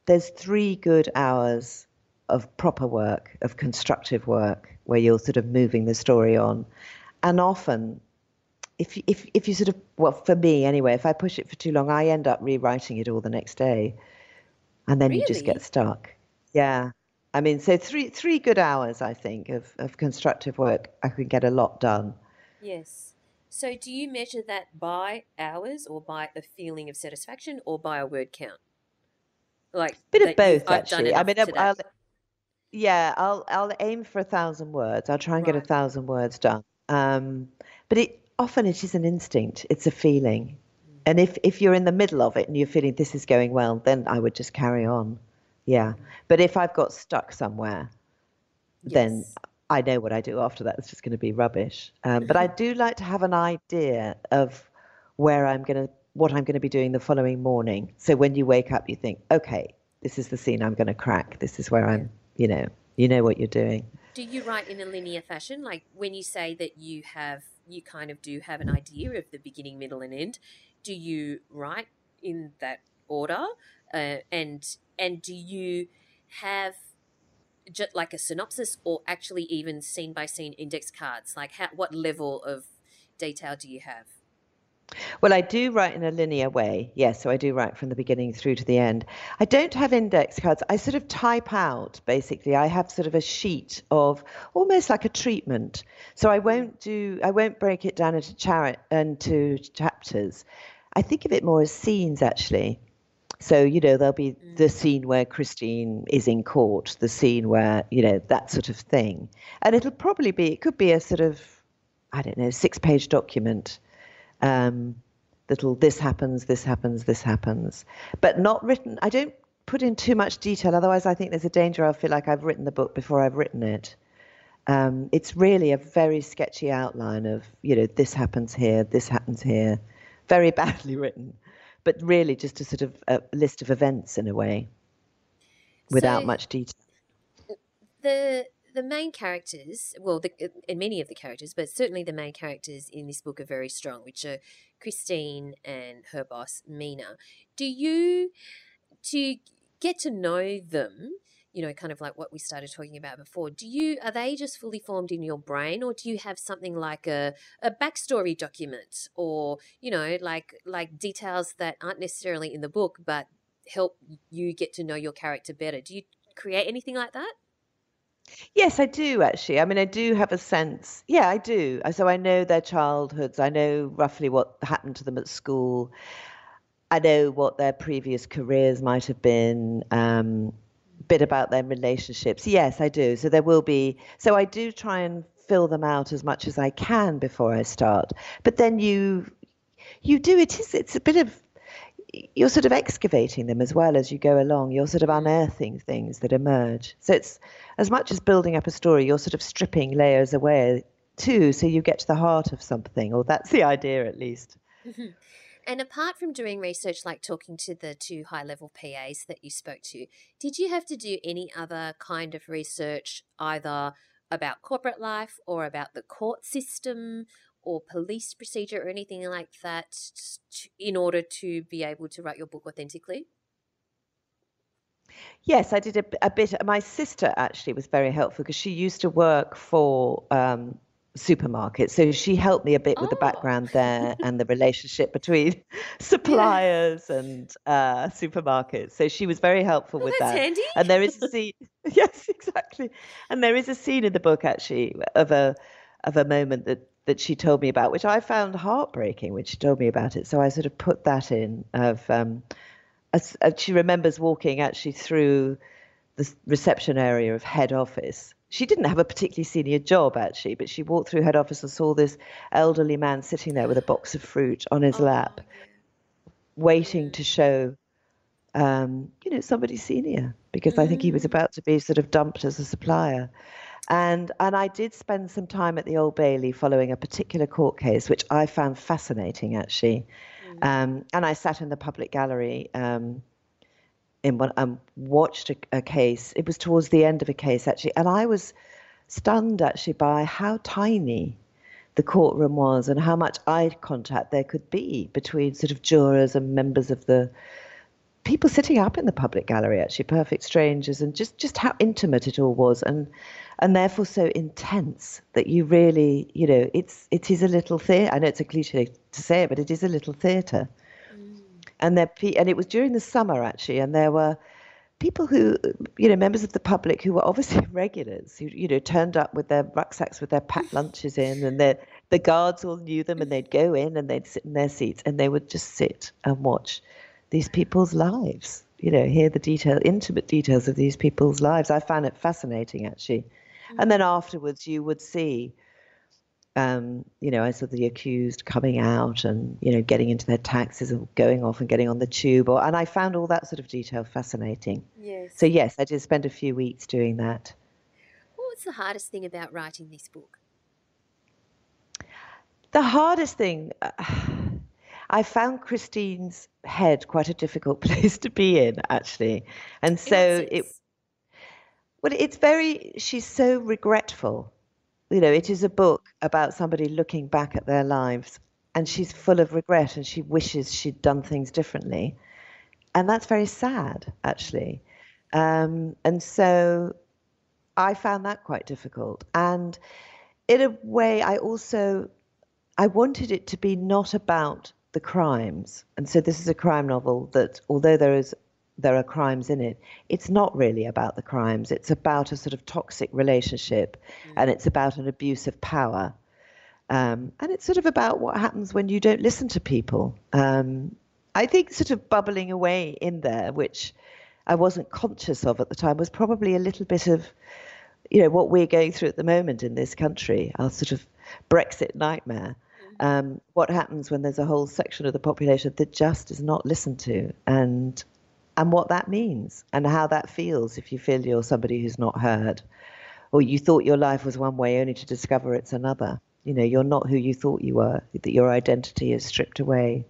there's three good hours of proper work, of constructive work, where you're sort of moving the story on. And often, if if if you sort of, well, for me anyway, if I push it for too long, I end up rewriting it all the next day. And then really? You just get stuck. Yeah. I mean, so three three good hours, I think, of, of constructive work, I can get a lot done. Yes. So do you measure that by hours or by a feeling of satisfaction or by a word count? Like a bit of both, you, actually. I mean, I'll, yeah, I'll I'll aim for a thousand words. I'll try and right. get a thousand words done. Um, but it often it is an instinct. It's a feeling. And if, if you're in the middle of it and you're feeling this is going well, then I would just carry on. Yeah. But if I've got stuck somewhere, yes. then I know what I do after that. It's just going to be rubbish. Um, but I do like to have an idea of where I'm going to, what I'm going to be doing the following morning. So when you wake up, you think, okay, this is the scene I'm going to crack. This is where I'm, you know, you know what you're doing. Do you write in a linear fashion? Like when you say that you have, you kind of do have an idea of the beginning, middle and end, do you write in that order, uh, and and do you have just like a synopsis, or actually even scene by scene index cards? Like, how, what level of detail do you have? Well, I do write in a linear way, yes. So I do write from the beginning through to the end. I don't have index cards. I sort of type out, basically. I have sort of a sheet of almost like a treatment. So I won't do. I won't break it down into chari- into chapters. I think of it more as scenes, actually. So, you know, there'll be the scene where Christine is in court, the scene where, you know, that sort of thing. And it'll probably be, it could be a sort of, I don't know, six-page document. Um, little this happens, this happens, this happens, but not written. I don't put in too much detail. Otherwise, I think there's a danger I'll feel like I've written the book before I've written it. Um, it's really a very sketchy outline of, you know, this happens here, this happens here. Very badly written, but really just a sort of a list of events in a way without so much detail. The the main characters, well, the, and many of the characters, but certainly the main characters in this book are very strong, which are Christine and her boss, Mina. Do you, to get to know them, you know, kind of like what we started talking about before, do you, are they just fully formed in your brain, or do you have something like a, a backstory document, or, you know, like like details that aren't necessarily in the book but help you get to know your character better? Do you create anything like that? Yes, I do, actually. I mean, I do have a sense. Yeah, I do. So I know their childhoods. I know roughly what happened to them at school. I know what their previous careers might have been, um bit about their relationships. Yes, I do. So there will be, so I do try and fill them out as much as I can before I start. But then you, you do, it is, it's a bit of, you're sort of excavating them as well as you go along. You're sort of unearthing things that emerge. So it's, as much as building up a story, you're sort of stripping layers away too, so you get to the heart of something, or that's the idea at least. Mm-hmm. And apart from doing research, like talking to the two high-level P As that you spoke to, did you have to do any other kind of research, either about corporate life or about the court system or police procedure or anything like that, in order to be able to write your book authentically? Yes, I did a, a bit. My sister actually was very helpful because she used to work for um, – supermarket, so she helped me a bit oh. with the background there and the relationship between suppliers yeah. and uh supermarkets, so she was very helpful oh, with that's that handy. And there is a scene yes exactly and there is a scene in the book actually of a of a moment that that she told me about, which I found heartbreaking when she told me about it, so I sort of put that in of um as, as she remembers walking actually through the reception area of head office. She didn't have a particularly senior job, actually, but she walked through head office and saw this elderly man sitting there with a box of fruit on his oh. lap, waiting to show, um, you know, somebody senior, because mm-hmm. I think he was about to be sort of dumped as a supplier. And and I did spend some time at the Old Bailey following a particular court case, which I found fascinating, actually. Mm-hmm. Um, and I sat in the public gallery um In one, um, watched a, a case. It was towards the end of a case, actually, and I was stunned, actually, by how tiny the courtroom was and how much eye contact there could be between sort of jurors and members of the people sitting up in the public gallery, actually, perfect strangers, and just, just how intimate it all was, and and therefore so intense that you really, you know, it's it is a little theatre. I know it's a cliche to say it, but it is a little theatre. And there, and it was during the summer, actually, and there were people who, you know, members of the public who were obviously regulars, who, you know, turned up with their rucksacks with their packed lunches in, and the the guards all knew them, and they'd go in and they'd sit in their seats and they would just sit and watch these people's lives, you know, hear the detail, intimate details of these people's lives. I found it fascinating, actually. Mm-hmm. And then afterwards you would see... Um, you know, I saw the accused coming out and, you know, getting into their taxis and going off and getting on the tube. Or, and I found all that sort of detail fascinating. Yes. So, yes, I did spend a few weeks doing that. What was the hardest thing about writing this book? The hardest thing, uh, I found Christine's head quite a difficult place to be in, actually. And so it, well, it's very, she's so regretful. You know, it is a book about somebody looking back at their lives, and she's full of regret and she wishes she'd done things differently. And that's very sad, actually. Um, and so I found that quite difficult. And in a way, I also, I wanted it to be not about the crimes. And so this is a crime novel that, although there is there are crimes in it, it's not really about the crimes. It's about a sort of toxic relationship, mm. and it's about an abuse of power. Um, and it's sort of about what happens when you don't listen to people. Um, I think sort of bubbling away in there, which I wasn't conscious of at the time, was probably a little bit of, you know, what we're going through at the moment in this country, our sort of Brexit nightmare. Um, what happens when there's a whole section of the population that just is not listened to, and and what that means and how that feels if you feel you're somebody who's not heard, or you thought your life was one way only to discover it's another. You know, you're not who you thought you were, that your identity is stripped away.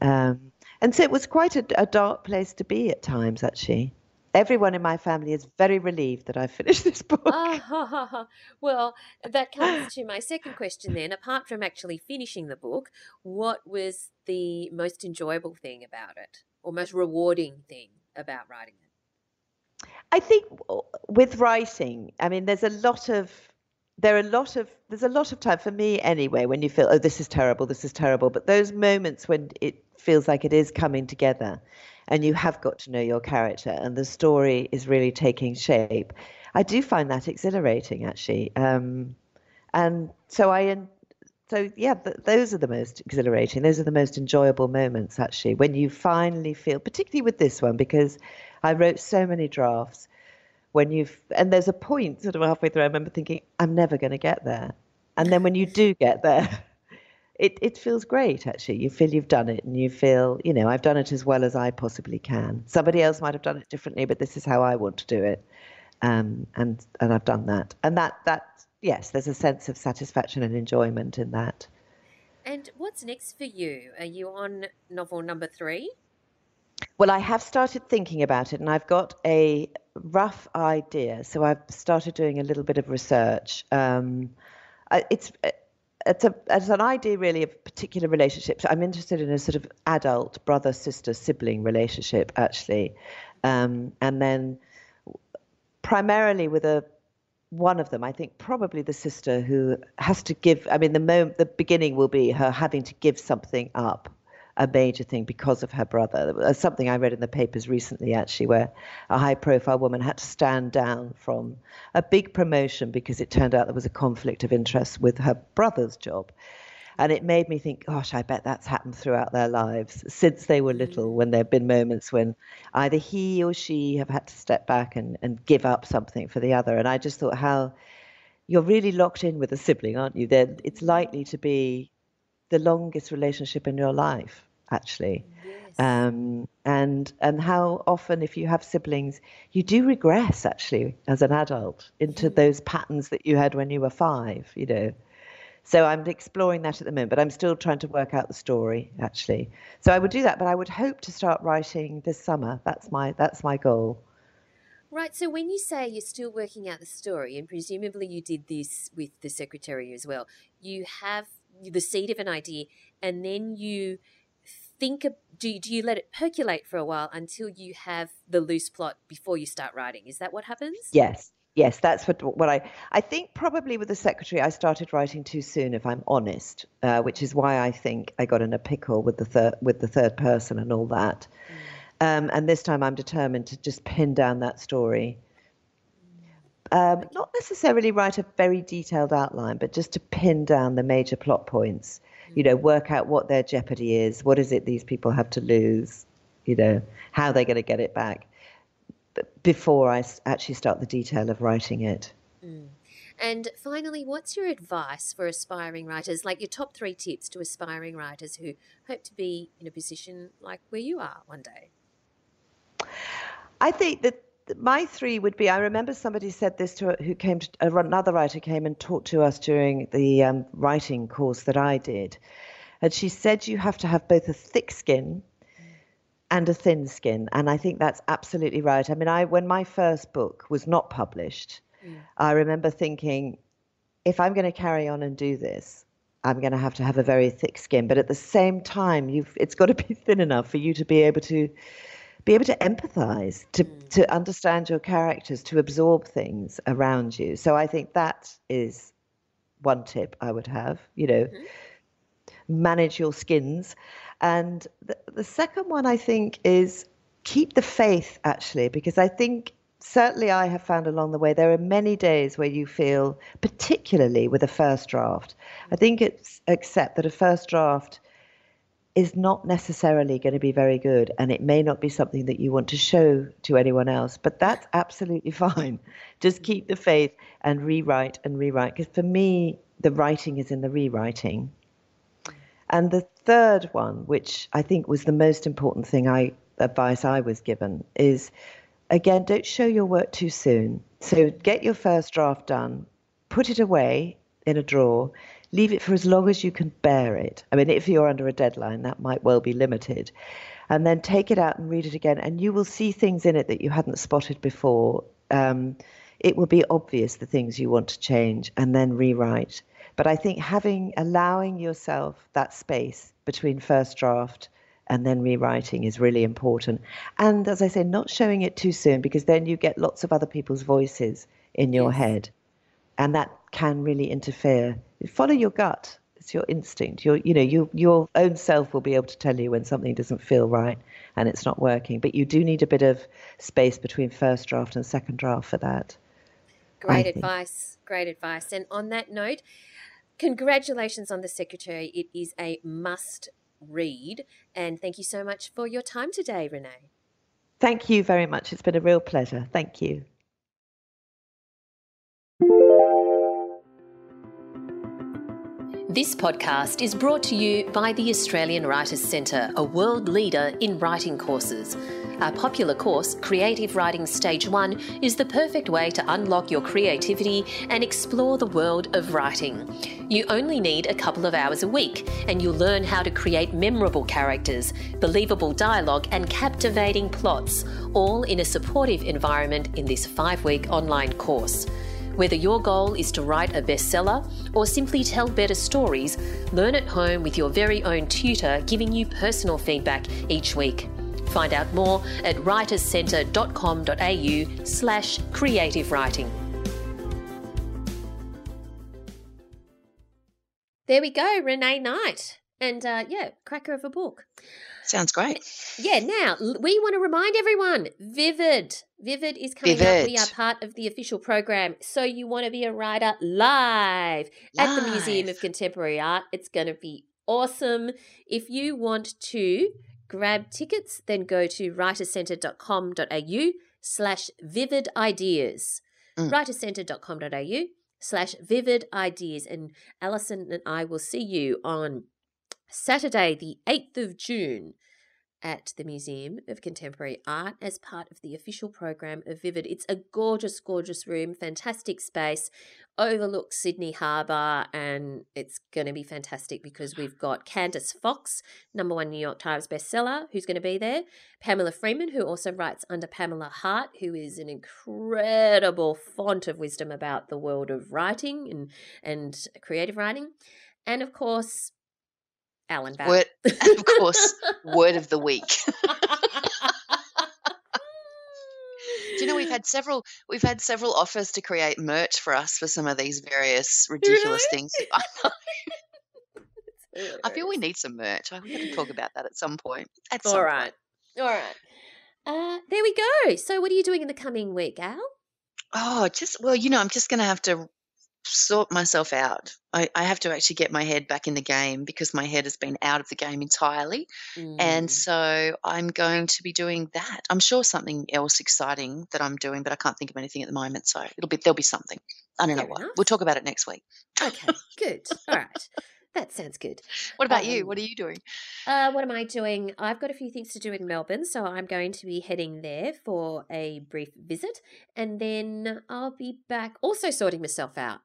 Um, and so it was quite a, a dark place to be at times, actually. Everyone in my family is very relieved that I've finished this book. Oh, well, that comes to my second question then. Apart from actually finishing the book, what was the most enjoyable thing about it, or most rewarding thing about writing it? I think with writing, I mean, there's a lot of, there are a lot of, there's a lot of time for me anyway when you feel, oh, this is terrible, this is terrible. But those moments when it feels like it is coming together, and you have got to know your character, and the story is really taking shape. I do find that exhilarating, actually, um, and so I, so yeah, th- those are the most exhilarating. Those are the most enjoyable moments, actually, when you finally feel, particularly with this one, because I wrote so many drafts. When you've, and there's a point sort of halfway through, I remember thinking, I'm never going to get there, and then when you do get there. It it feels great, actually. You feel you've done it, and you feel, you know, I've done it as well as I possibly can. Somebody else might have done it differently, but this is how I want to do it. Um, and and I've done that. And that, that, yes, there's a sense of satisfaction and enjoyment in that. And what's next for you? Are you on novel number three? Well, I have started thinking about it, and I've got a rough idea. So I've started doing a little bit of research. Um, it's... It's, a, it's an idea, really, of particular relationships. I'm interested in a sort of adult brother-sister-sibling relationship, actually, um, and then primarily with a one of them, I think probably the sister who has to give, I mean, the moment, the beginning will be her having to give something up, a major thing, because of her brother. Something I read in the papers recently, actually, where a high-profile woman had to stand down from a big promotion because it turned out there was a conflict of interest with her brother's job. And it made me think, gosh, I bet that's happened throughout their lives since they were little, when there have been moments when either he or she have had to step back and, and give up something for the other. And I just thought, how you're really locked in with a sibling, aren't you? They're, it's likely to be the longest relationship in your life, actually. Yes. Um, and and how often, if you have siblings, you do regress, actually, as an adult, into mm. those patterns that you had when you were five, you know. So I'm exploring that at the moment, but I'm still trying to work out the story, actually. So I would do that, but I would hope to start writing this summer. That's my that's my goal. Right, so when you say you're still working out the story, and presumably you did this with The Secretary as well, you have the seed of an idea, and then you think, do do you let it percolate for a while until you have the loose plot before you start writing? Is that what happens? Yes, yes, that's what what I I think probably with The Secretary I started writing too soon, if I'm honest, uh, which is why I think I got in a pickle with the third with the third person and all that. Mm. Um, and this time I'm determined to just pin down that story. Um, not necessarily write a very detailed outline, but just to pin down the major plot points, you know, work out what their jeopardy is, what is it these people have to lose, you know, how they're going to get it back, before I actually start the detail of writing it. Mm. And finally, what's your advice for aspiring writers, like your top three tips to aspiring writers who hope to be in a position like where you are one day? I think that my three would be, I remember somebody said this to who came to, another writer came and talked to us during the um, writing course that I did. And she said, you have to have both a thick skin and a thin skin. And I think that's absolutely right. I mean, I when my first book was not published, mm. I remember thinking, if I'm going to carry on and do this, I'm going to have to have a very thick skin. But at the same time, you've it's got to be thin enough for you to be able to be able to empathize, to, mm. to understand your characters, to absorb things around you. So I think that is one tip I would have, you know, mm-hmm. manage your skins. And the, the second one, I think, is keep the faith, actually, because I think certainly I have found along the way there are many days where you feel, particularly with a first draft, mm-hmm. I think it's accept that a first draft is not necessarily going to be very good, and it may not be something that you want to show to anyone else, but that's absolutely fine. Just keep the faith and rewrite and rewrite, because for me the writing is in the rewriting, And the third one, which I think was the most important thing I advice I was given, is, again, don't show your work too soon. So get your first draft done, put it away in a drawer, leave it for as long as you can bear it. I mean, if you're under a deadline, that might well be limited. And then take it out and read it again, and you will see things in it that you hadn't spotted before. Um, it will be obvious, the things you want to change, and then rewrite. But I think having, allowing yourself that space between first draft and then rewriting is really important. And as I say, not showing it too soon, because then you get lots of other people's voices in your yes. head. And that can really interfere. Follow your gut. It's your instinct. Your, you know, you, your own self will be able to tell you when something doesn't feel right and it's not working. But you do need a bit of space between first draft and second draft for that. Great advice. Great advice. And on that note, congratulations on The Secretary. It is a must read. And thank you so much for your time today, Renee. Thank you very much. It's been a real pleasure. Thank you. This podcast is brought to you by the Australian Writers' Centre, a world leader in writing courses. Our popular course, Creative Writing Stage one, is the perfect way to unlock your creativity and explore the world of writing. You only need a couple of hours a week, and you'll learn how to create memorable characters, believable dialogue, and captivating plots, all in a supportive environment in this five-week online course. Whether your goal is to write a bestseller or simply tell better stories, learn at home with your very own tutor giving you personal feedback each week. Find out more at writers centre dot com.au slash creative writing. There we go, Renee Knight. And, uh, yeah, cracker of a book. Sounds great. Yeah, now, we want to remind everyone, Vivid. Vivid is coming Vivid. up. We are part of the official program, so you want to be a writer live, live. at the Museum of Contemporary Art. It's going to be awesome. If you want to grab tickets, then go to writers centre dot com.au slash vivid ideas, mm. writers centre dot com.au slash vivid ideas. And Alison and I will see you on Saturday, the eighth of June at the Museum of Contemporary Art as part of the official program of Vivid. It's a gorgeous, gorgeous room, fantastic space, overlooks Sydney Harbour, and it's going to be fantastic because we've got Candace Fox, number one New York Times bestseller, who's going to be there, Pamela Freeman, who also writes under Pamela Hart, who is an incredible font of wisdom about the world of writing and, and creative writing, and, of course, Alan Babb. Word, of course, word of the week. Do you know we've had several we've had several offers to create merch for us for some of these various ridiculous really? things. I know. I feel we need some merch. I have to talk about that at some point. At All some right. Point. All right. Uh, there we go. So what are you doing in the coming week, Al? Oh, just well, you know, I'm just going to have to sort myself out. I, I have to actually get my head back in the game because my head has been out of the game entirely. Mm. And so I'm going to be doing that. I'm sure something else exciting that I'm doing, but I can't think of anything at the moment. So it'll be, there'll be something. I don't Fair know enough. What. We'll talk about it next week. Okay, good. All right. That sounds good. What about um, you? What are you doing? Uh, what am I doing? I've got a few things to do in Melbourne, so I'm going to be heading there for a brief visit. And then I'll be back also sorting myself out.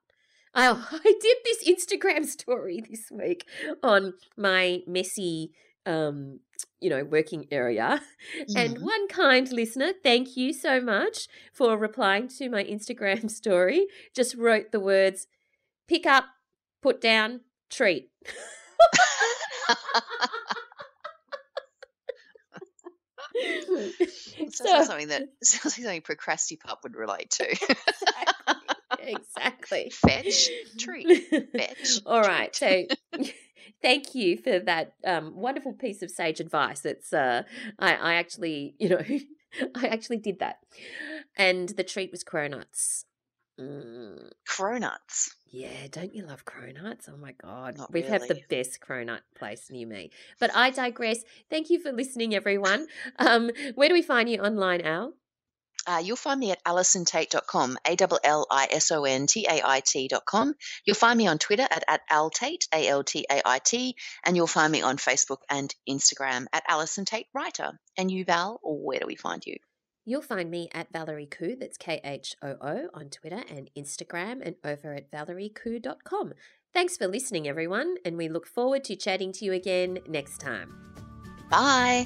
Oh, I did this Instagram story this week on my messy, um, you know, working area. Yeah. And one kind listener, thank you so much for replying to my Instagram story, just wrote the words, pick up, put down, treat. Sounds so, like something that sounds like something Procrastipub would relate to. Exactly. Exactly. Fetch, treat, fetch. All right. Treat. So thank you for that um, wonderful piece of sage advice. It's uh, I, I actually, you know, I actually did that. And the treat was cronuts. Mm. Cronuts. Yeah, don't you love cronuts? Oh my God. Not We've really. had the best cronut place near me. But I digress. Thank you for listening, everyone. Um, where do we find you online, Al? Uh, you'll find me at allison tait dot com, A L L I S O N T A I T dot com. You'll find me on Twitter at, at altait, A L T A I T, and you'll find me on Facebook and Instagram at Allison Tait Writer. And you, Val, where do we find you? You'll find me at Valerie Khoo, that's K H O O, on Twitter and Instagram, and over at valerie khoo dot com. Thanks for listening, everyone, and we look forward to chatting to you again next time. Bye.